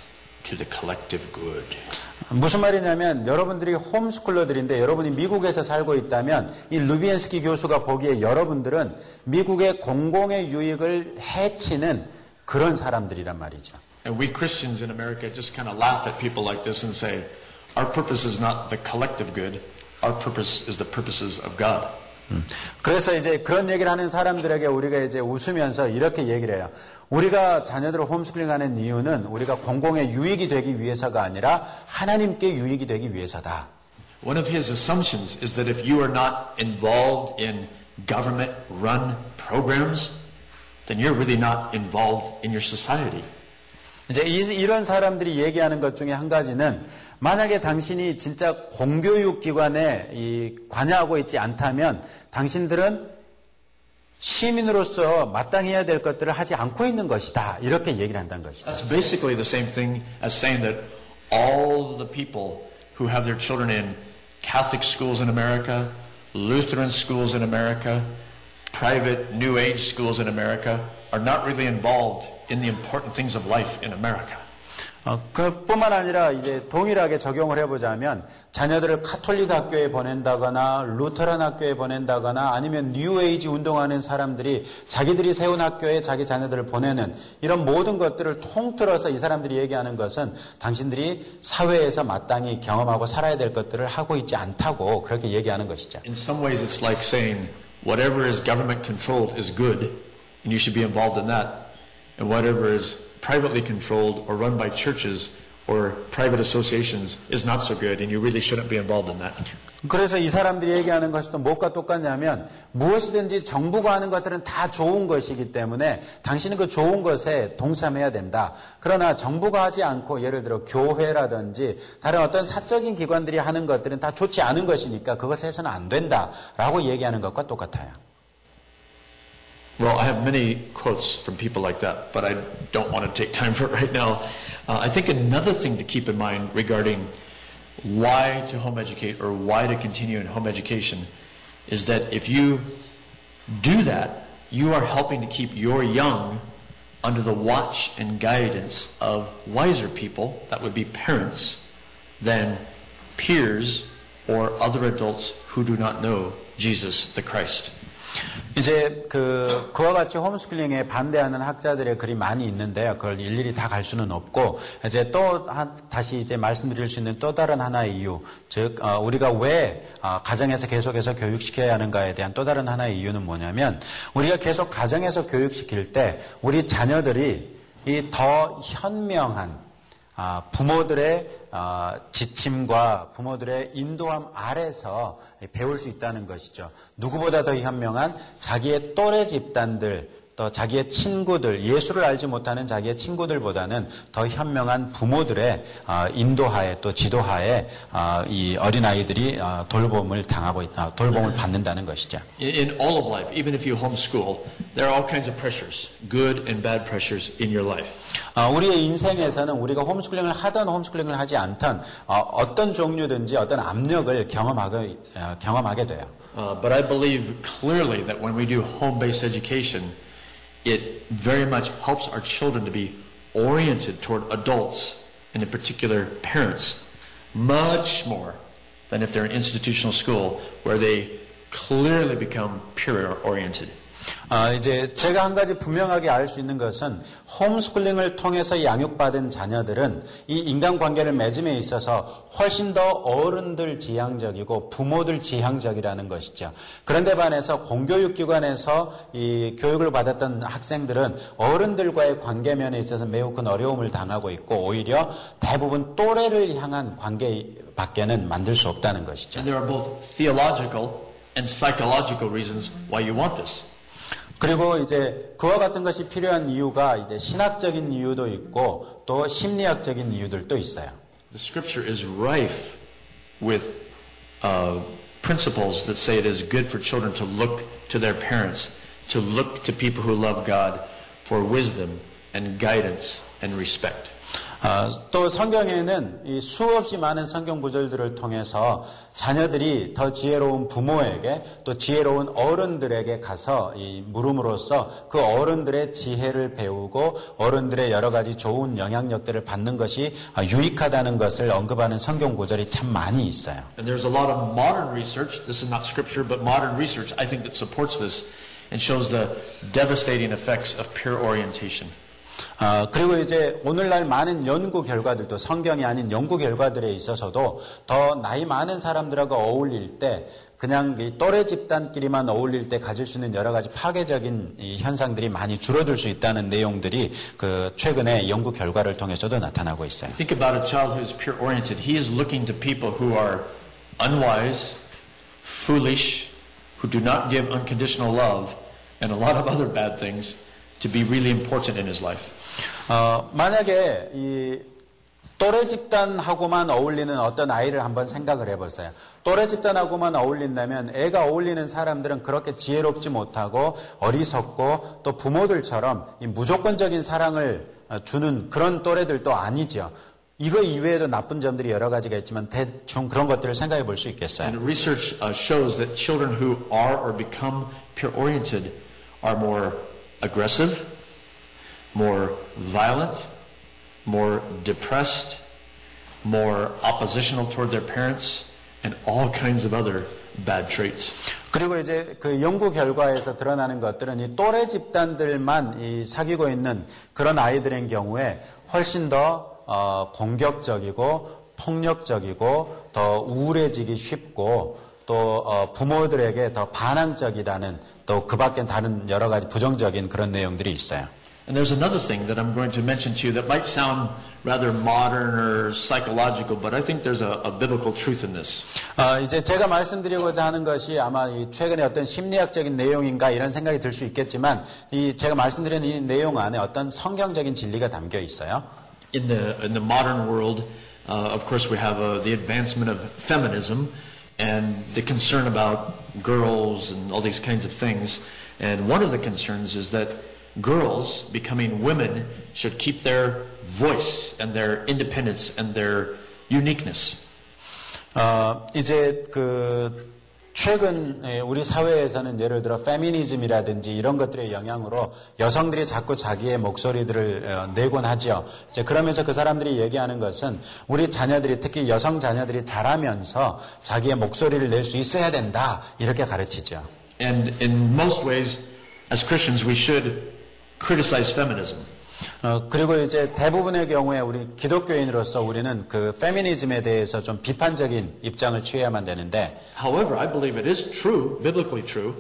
to the collective good. 무슨 말이냐면 여러분들이 홈스쿨러들인데 여러분이 미국에서 살고 있다면 이 루비엔스키 교수가 보기에 여러분들은 미국의 공공의 유익을 해치는 그런 사람들이란 말이죠. And we Christians in America just kind of laugh at people like this and say, our purpose is not the collective good, our purpose is the purposes of God. 그래서 이제 그런 얘기를 하는 사람들에게 우리가 이제 웃으면서 이렇게 얘기를 해요. 우리가 자녀들을 홈스쿨링하는 이유는 우리가 공공의 유익이 되기 위해서가 아니라 하나님께 유익이 되기 위해서다. One of his assumptions is that if you are not involved in government-run programs, then you're really not involved in your society. 이제 이런 사람들이 얘기하는 것 중에 한 가지는 만약에 당신이 진짜 공교육 기관에 관여하고 있지 않다면 당신들은 시민으로서 마땅히 해야 될 것들을 하지 않고 있는 것이다. 이렇게 얘기를 한다는 것이죠. That's basically the same thing as saying that all the people who have their children in Catholic schools in America, Lutheran schools in America, private New Age schools in America are not really involved in the important things of life in America. 그뿐만 아니라 이제 동일하게 적용을 해보자면 자녀들을 카톨릭 학교에 보낸다거나 루터란 학교에 보낸다거나 아니면 뉴에이지 운동하는 사람들이 자기들이 세운 학교에 자기 자녀들을 보내는 이런 모든 것들을 통틀어서 이 사람들이 얘기하는 것은 당신들이 사회에서 마땅히 경험하고 살아야 될 것들을 하고 있지 않다고 그렇게 얘기하는 것이죠. In some ways it's like saying whatever is government controlled is good and you should be involved in that and whatever is privately controlled or run by churches or private associations is not so good and you really shouldn't be involved in that. 그래서 이 사람들이 얘기하는 것이 또 뭐가 똑같냐면 무엇이든지 정부가 하는 것들은 다 좋은 것이기 때문에 당신은 그 좋은 것에 동참해야 된다. 그러나 정부가 하지 않고 예를 들어 교회라든지 다른 어떤 사적인 기관들이 하는 것들은 다 좋지 않은 것이니까 그것을 해서는 안 된다라고 얘기하는 것과 똑같아요. Well, I have many quotes from people like that, but I don't want to take time for it right now. I think another thing to keep in mind regarding why to home educate or why to continue in home education is that if you do that, you are helping to keep your young under the watch and guidance of wiser people, that would be parents, than peers or other adults who do not know Jesus the Christ. 이제 그와 같이 홈스쿨링에 반대하는 학자들의 글이 많이 있는데요. 그걸 일일이 다 갈 수는 없고 이제 또 다시 이제 말씀드릴 수 있는 또 다른 하나의 이유, 즉 우리가 왜 가정에서 계속해서 교육시켜야 하는가에 대한 또 다른 하나의 이유는 뭐냐면 우리가 계속 가정에서 교육시킬 때 우리 자녀들이 이 더 현명한 부모들의 지침과 부모들의 인도함 아래서 배울 수 있다는 것이죠. 누구보다 더 현명한 자기의 또래 집단들, 또 자기의 친구들, 예수를 알지 못하는 자기의 친구들보다는 더 현명한 부모들의 인도하에 또 지도하에 이 어린아이들이 돌봄을 당하고 있다, 돌봄을 받는다는 것이죠. In all of life, even if you homeschool, there are all kinds of pressures, good and bad pressures in your life. 우리의 인생에서는 우리가 홈스쿨링을 하든 홈스쿨링을 하지 않든 어떤 종류든지 어떤 압력을 경험하게 돼요. But I believe clearly that when we do home-based education, it very much helps our children to be oriented toward adults, and in particular parents, much more than if they're in institutional school where they clearly become peer-oriented. 이제 제가 한 가지 분명하게 알 수 있는 것은 홈스쿨링을 통해서 양육받은 자녀들은 이 인간관계를 맺음에 있어서 훨씬 더 어른들 지향적이고 부모들 지향적이라는 것이죠. 그런데 반해서 공교육기관에서 이 교육을 받았던 학생들은 어른들과의 관계면에 있어서 매우 큰 어려움을 당하고 있고 오히려 대부분 또래를 향한 관계 밖에는 만들 수 없다는 것이죠. And there are both theological and psychological reasons why you want this. 그리고 이제 그와 같은 것이 필요한 이유가 이제 신학적인 이유도 있고 또 심리학적인 이유들도 있어요. The scripture is rife with principles that say it is good for children to look to their parents, to look to people who love God for wisdom and guidance and respect. 또 성경에는 이 수없이 많은 성경 구절들을 통해서 자녀들이 더 지혜로운 부모에게 또 지혜로운 어른들에게 가서 이 물음으로써 그 어른들의 지혜를 배우고 어른들의 여러 가지 좋은 영향력들을 받는 것이 유익하다는 것을 언급하는 성경 구절이 참 많이 있어요. And there's a lot of modern research. This is not scripture, but modern research I think that supports this and shows the devastating effects of peer orientation. 그리고 이제 오늘날 많은 연구 결과들도 성경이 아닌 연구 결과들에 있어서도 더 나이 많은 사람들하고 어울릴 때 그냥 이 또래 집단끼리만 어울릴 때 가질 수 있는 여러 가지 파괴적인 이 현상들이 많이 줄어들 수 있다는 내용들이 그 최근에 연구 결과를 통해서도 나타나고 있어요. Think about a child who is peer oriented. He is looking to people who are unwise, foolish, who do not give unconditional love, and a lot of other bad things. to be really important in his life. 만약에 이 또래 집단하고만 어울리는 어떤 아이를 한번 생각을 해보세요. 또래 집단하고만 어울린다면 애가 어울리는 사람들은 그렇게 지혜롭지 못하고 어리석고 또 부모들처럼 이 무조건적인 사랑을 주는 그런 또래들도 아니죠. 이거 이외에도 나쁜 점들이 여러 가지가 있지만 대충 그런 것들을 생각해 볼 수 있겠어요. And research shows that children who are or become peer-oriented are more aggressive, more violent, more depressed, more oppositional toward their parents, and all kinds of other bad traits. 그리고 이제 그 연구 결과에서 드러나는 것들은 이 또래 집단들만 이 사귀고 있는 그런 아이들인 경우에 훨씬 더 공격적이고 폭력적이고 더 우울해지기 쉽고 또 부모들에게 더 반항적이다는 또 그 밖엔 다른 여러 가지 부정적인 그런 내용들이 있어요. And there's another thing that I'm going to mention to you that might sound rather modern or psychological, but I think there's a biblical truth in this. 이제 제가 말씀드리고자 하는 것이 아마 이 최근에 어떤 심리학적인 내용인가 이런 생각이 들 수 있겠지만 이 제가 말씀드린 이 내용 안에 어떤 성경적인 진리가 담겨 있어요. In the modern world, of course, we have the advancement of feminism. And the concern about girls and all these kinds of things. And one of the concerns is that girls becoming women should keep their voice and their independence and their uniqueness. 이제 그 최근 우리 사회에서는 예를 들어 페미니즘이라든지 이런 것들의 영향으로 여성들이 자꾸 자기의 목소리들을 내곤 하죠. 이제 그러면서 그 사람들이 얘기하는 것은 우리 자녀들이 특히 여성 자녀들이 자라면서 자기의 목소리를 낼 수 있어야 된다 이렇게 가르치죠. And in most ways, as Christians, we should criticize feminism. 그리고 이제 대부분의 경우에 우리 기독교인으로서 우리는 그 페미니즘에 대해서 좀 비판적인 입장을 취해야만 되는데 However, I believe it is true, biblically true,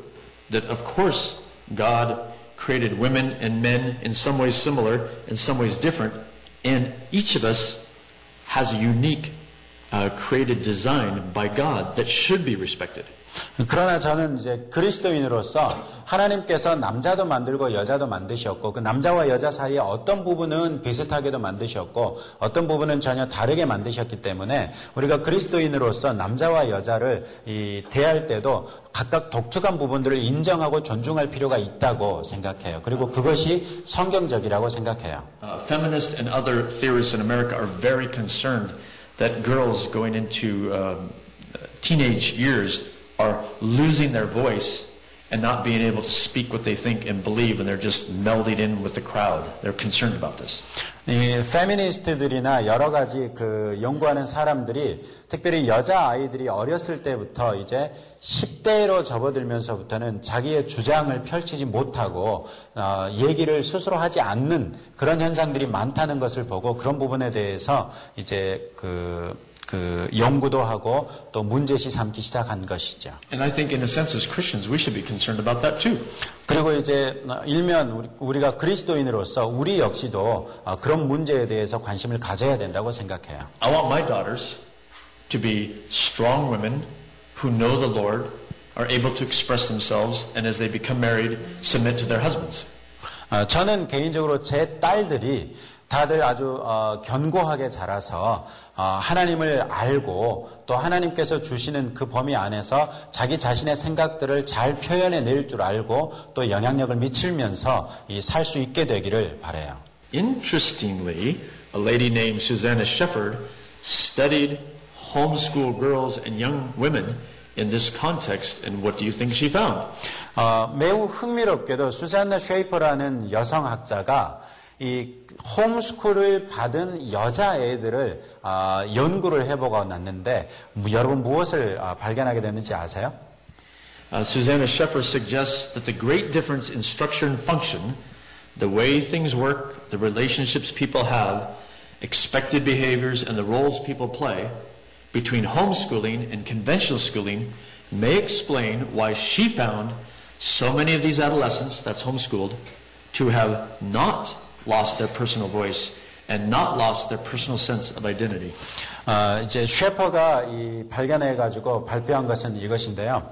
that of course God created women and men in some ways similar, in some ways different, and each of us has a unique created design by God that should be respected. 그러나 저는 이제 그리스도인으로서 하나님께서 남자도 만들고 여자도 만드셨고 그 남자와 여자 사이에 어떤 부분은 비슷하게도 만드셨고 어떤 부분은 전혀 다르게 만드셨기 때문에 우리가 그리스도인으로서 남자와 여자를 대할 때도 각각 독특한 부분들을 인정하고 존중할 필요가 있다고 생각해요. 그리고 그것이 성경적이라고 생각해요. Feminists and other theorists in America are very concerned that girls going into teenage years are losing their voice and not being able to speak what they think and believe, and they're just melding in with the crowd. They're concerned about this. 이 페미니스트들이나 여러 가지 그 연구하는 사람들이 특별히 여자 아이들이 어렸을 때부터 이제 10대로 접어들면서부터는 자기의 주장을 펼치지 못하고 얘기를 스스로 하지 않는 그런 현상들이 많다는 것을 보고 그런 부분에 대해서 이제 그 연구도 하고 또 문제시 삼기 시작한 것이죠. And I think in a sense as Christians we should be concerned about that too. 그리고 이제 일면 우리가 그리스도인으로서 우리 역시도 그런 문제에 대해서 관심을 가져야 된다고 생각해요. I want my daughters to be strong women who know the Lord, are able to express themselves, and as they become married, submit to their husbands. 저는 개인적으로 제 딸들이 다들 아주 견고하게 자라서 하나님을 알고 또 하나님께서 주시는 그 범위 안에서 자기 자신의 생각들을 잘 표현해낼 줄 알고 또 영향력을 미치면서 살 수 있게 되기를 바라요. Interestingly, a lady named Susanna Schaefer studied homeschool girls and young women in this context, and what do you think she found? 매우 흥미롭게도 수잔나 쉐이퍼라는 여성학자가 이 홈스쿨을 받은 여자애들을 연구를 해보고 났는데 여러분 무엇을 발견하게 됐는지 아세요? Susanna Schaefer suggests that the great difference in structure and function, the way things work, the relationships people have, expected behaviors, and the roles people play between homeschooling and conventional schooling may explain why she found so many of these adolescents, that's homeschooled, to have not lost their personal voice and not lost their personal sense of identity. 이제 셰퍼가 발견해 가지고 발표한 것은 이것인데요.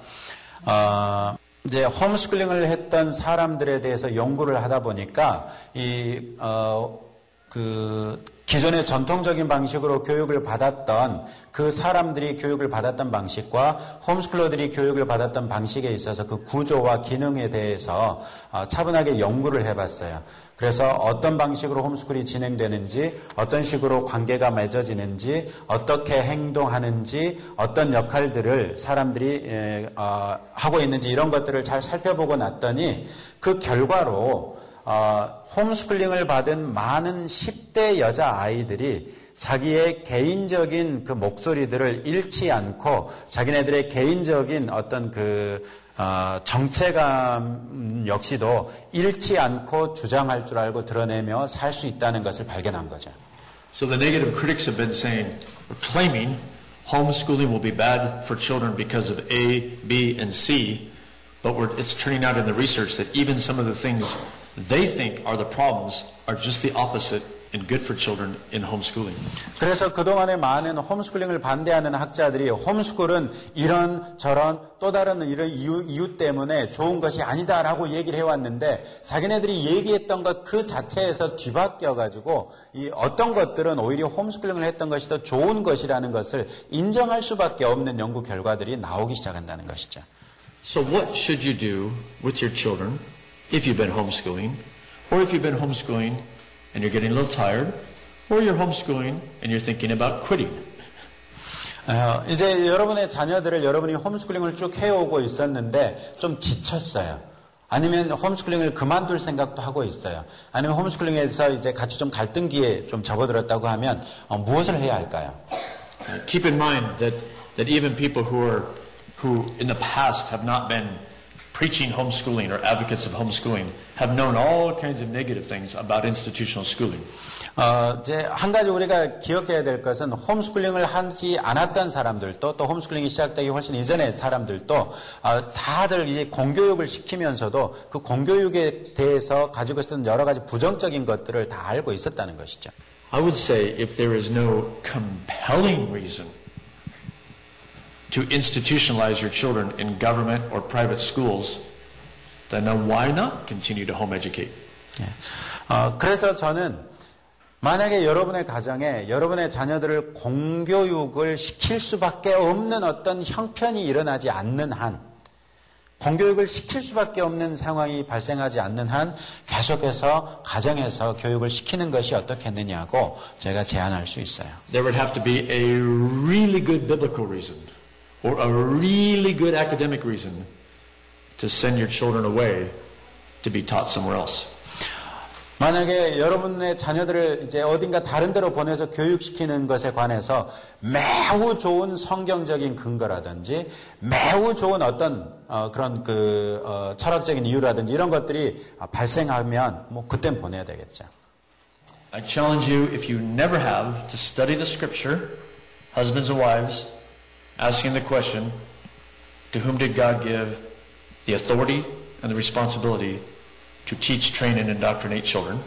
이제 홈스쿨링을 했던 사람들에 대해서 연구를 하다 보니까 기존의 전통적인 방식으로 교육을 받았던 그 사람들이 교육을 받았던 방식과 홈스쿨러들이 교육을 받았던 방식에 있어서 그 구조와 기능에 대해서 차분하게 연구를 해봤어요. 그래서 어떤 방식으로 홈스쿨이 진행되는지, 어떤 식으로 관계가 맺어지는지, 어떻게 행동하는지, 어떤 역할들을 사람들이 하고 있는지 이런 것들을 잘 살펴보고 났더니 그 결과로 홈스쿨링을 받은 많은 10대 여자아이들이 자기의 개인적인 그 목소리들을 잃지 않고 자기네들의 개인적인 어떤 정체감 역시도 잃지 않고 주장할 줄 알고 드러내며 살 수 있다는 것을 발견한 거죠. So the negative critics have been saying, claiming homeschooling will be bad for children because of A, B, and C, but it's turning out in the research that even some of the things they think are the problems are just the opposite and good for children in homeschooling. 그래서 그동안에 많은 홈스쿨링을 반대하는 학자들이 홈스쿨은 이런 저런 또 다른 이런 이유 때문에 좋은 것이 아니다라고 얘기를 해왔는데 자기네들이 얘기했던 것 그 자체에서 뒤바뀌어가지고 이 어떤 것들은 오히려 홈스쿨링을 했던 것이 더 좋은 것이라는 것을 인정할 수밖에 없는 연구 결과들이 나오기 시작한다는 것이죠. So what should you do with your children? If you've been homeschooling, or if you've been homeschooling and you're getting a little tired, or you're homeschooling and you're thinking about quitting. 이제 여러분의 자녀들을 여러분이 홈스쿨링을 쭉 해오고 있었는데 좀 지쳤어요. 아니면 홈스쿨링을 그만둘 생각도 하고 있어요. 아니면 홈스쿨링에서 이제 같이 좀 갈등기에 좀 접어들었다고 하면 무엇을 해야 할까요? Keep in mind that even people who in the past have not been preaching homeschooling or advocates of homeschooling have known all kinds of negative things about institutional schooling. 이제 한 가지 우리가 기억해야 될 것은 홈스쿨링을 하지 않았던 사람들도 또 홈스쿨링이 시작되기 훨씬 이전의 사람들도 다들 이제 공교육을 시키면서도 그 공교육에 대해서 가지고 있었던 여러 가지 부정적인 것들을 다 알고 있었다는 것이죠. I would say if there is no compelling reason to institutionalize your children in government or private schools, then why not continue to home educate? 그래서 저는 만약에 여러분의 가정에 여러분의 자녀들을 공교육을 시킬 수밖에 없는 어떤 형편이 일어나지 않는 한, 공교육을 시킬 수밖에 없는 상황이 발생하지 않는 한 계속해서 가정에서 교육을 시키는 것이 어떻겠느냐고 제가 제안할 수 있어요. There would have to be a really good biblical reason. Or a really good academic reason to to send your children away to be taught somewhere else. 만약에 여러분의 자녀들을 이제 어딘가 다른 데로 보내서 교육시키는 것에 관해서 매우 좋은 성경적인 근거라든지 매우 좋은 어떤 그런 철학적인 이유라든지 이런 것들이 발생하면 뭐 그땐 보내야 되겠죠. I challenge you, if you never have, to study the scripture, husbands and wives, asking the question, to whom did God give the authority and the responsibility to teach, train, and indoctrinate children?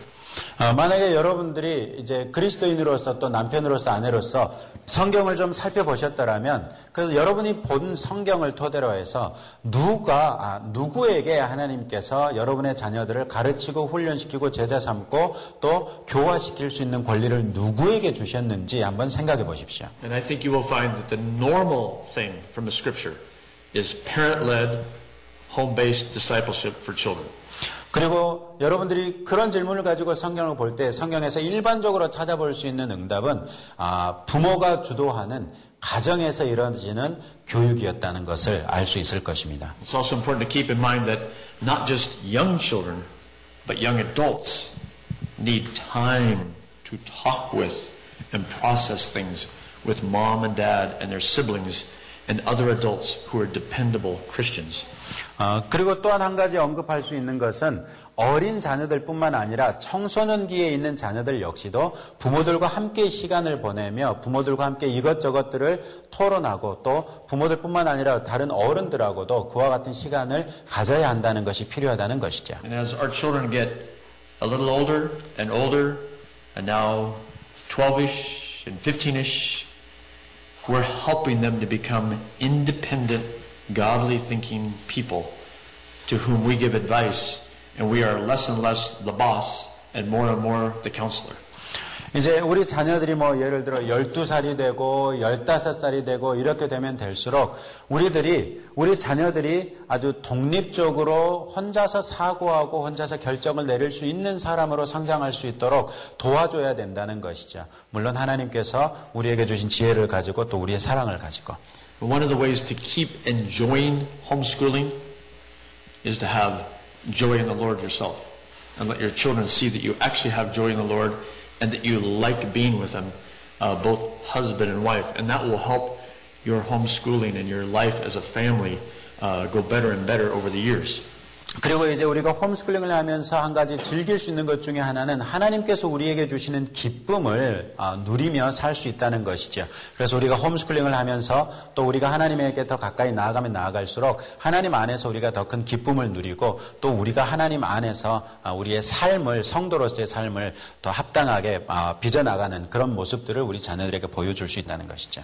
만약에 여러분들이 이제 그리스도인으로서 또 남편으로서 아내로서 성경을 좀 살펴보셨더라면, 그래서 여러분이 본 성경을 토대로 해서 누구에게 하나님께서 여러분의 자녀들을 가르치고 훈련시키고 제자 삼고 또 교화시킬 수 있는 권리를 누구에게 주셨는지 한번 생각해 보십시오. And I think you will find that the normal thing from the scripture is parent-led, home-based discipleship for children. 그리고 여러분들이 그런 질문을 가지고 성경을 볼 때 성경에서 일반적으로 찾아볼 수 있는 응답은 부모가 주도하는 가정에서 이루어지는 교육이었다는 것을 알 수 있을 것입니다. It's also important to keep in mind that not just young children, but young adults need time to talk with and process things with mom and dad and their siblings and other adults who are dependable Christians. 그리고 또한 한 가지 언급할 수 있는 것은 어린 자녀들뿐만 아니라 청소년기에 있는 자녀들 역시도 부모들과 함께 시간을 보내며 부모들과 함께 이것저것들을 토론하고 또 부모들뿐만 아니라 다른 어른들하고도 그와 같은 시간을 가져야 한다는 것이 필요하다는 것이죠. And as our children get a little older and older, and now 12-ish and 15-ish, we're helping them to become independent godly thinking people to whom we give advice, and we are less and less the boss and more the counselor. 이제 우리 자녀들이 뭐 예를 들어 12살이 되고 15살이 되고 이렇게 되면 될수록 우리 자녀들이 아주 독립적으로 혼자서 사고하고 혼자서 결정을 내릴 수 있는 사람으로 성장할 수 있도록 도와줘야 된다는 것이죠. 물론 하나님께서 우리에게 주신 지혜를 가지고 또 우리의 사랑을 가지고. One of the ways to keep enjoying homeschooling is to have joy in the Lord yourself, and let your children see that you actually have joy in the Lord and that you like being with them, both husband and wife, and that will help your homeschooling and your life as a family go better and better over the years. 그리고 이제 우리가 홈스쿨링을 하면서 한 가지 즐길 수 있는 것 중에 하나는 하나님께서 우리에게 주시는 기쁨을 누리며 살 수 있다는 것이죠. 그래서 우리가 홈스쿨링을 하면서 또 우리가 하나님에게 더 가까이 나아갈수록 하나님 안에서 우리가 더 큰 기쁨을 누리고 또 우리가 하나님 안에서 우리의 삶을, 성도로서의 삶을 더 합당하게 빚어나가는 그런 모습들을 우리 자녀들에게 보여줄 수 있다는 것이죠.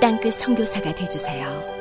땅끝 선교사가 되어주세요.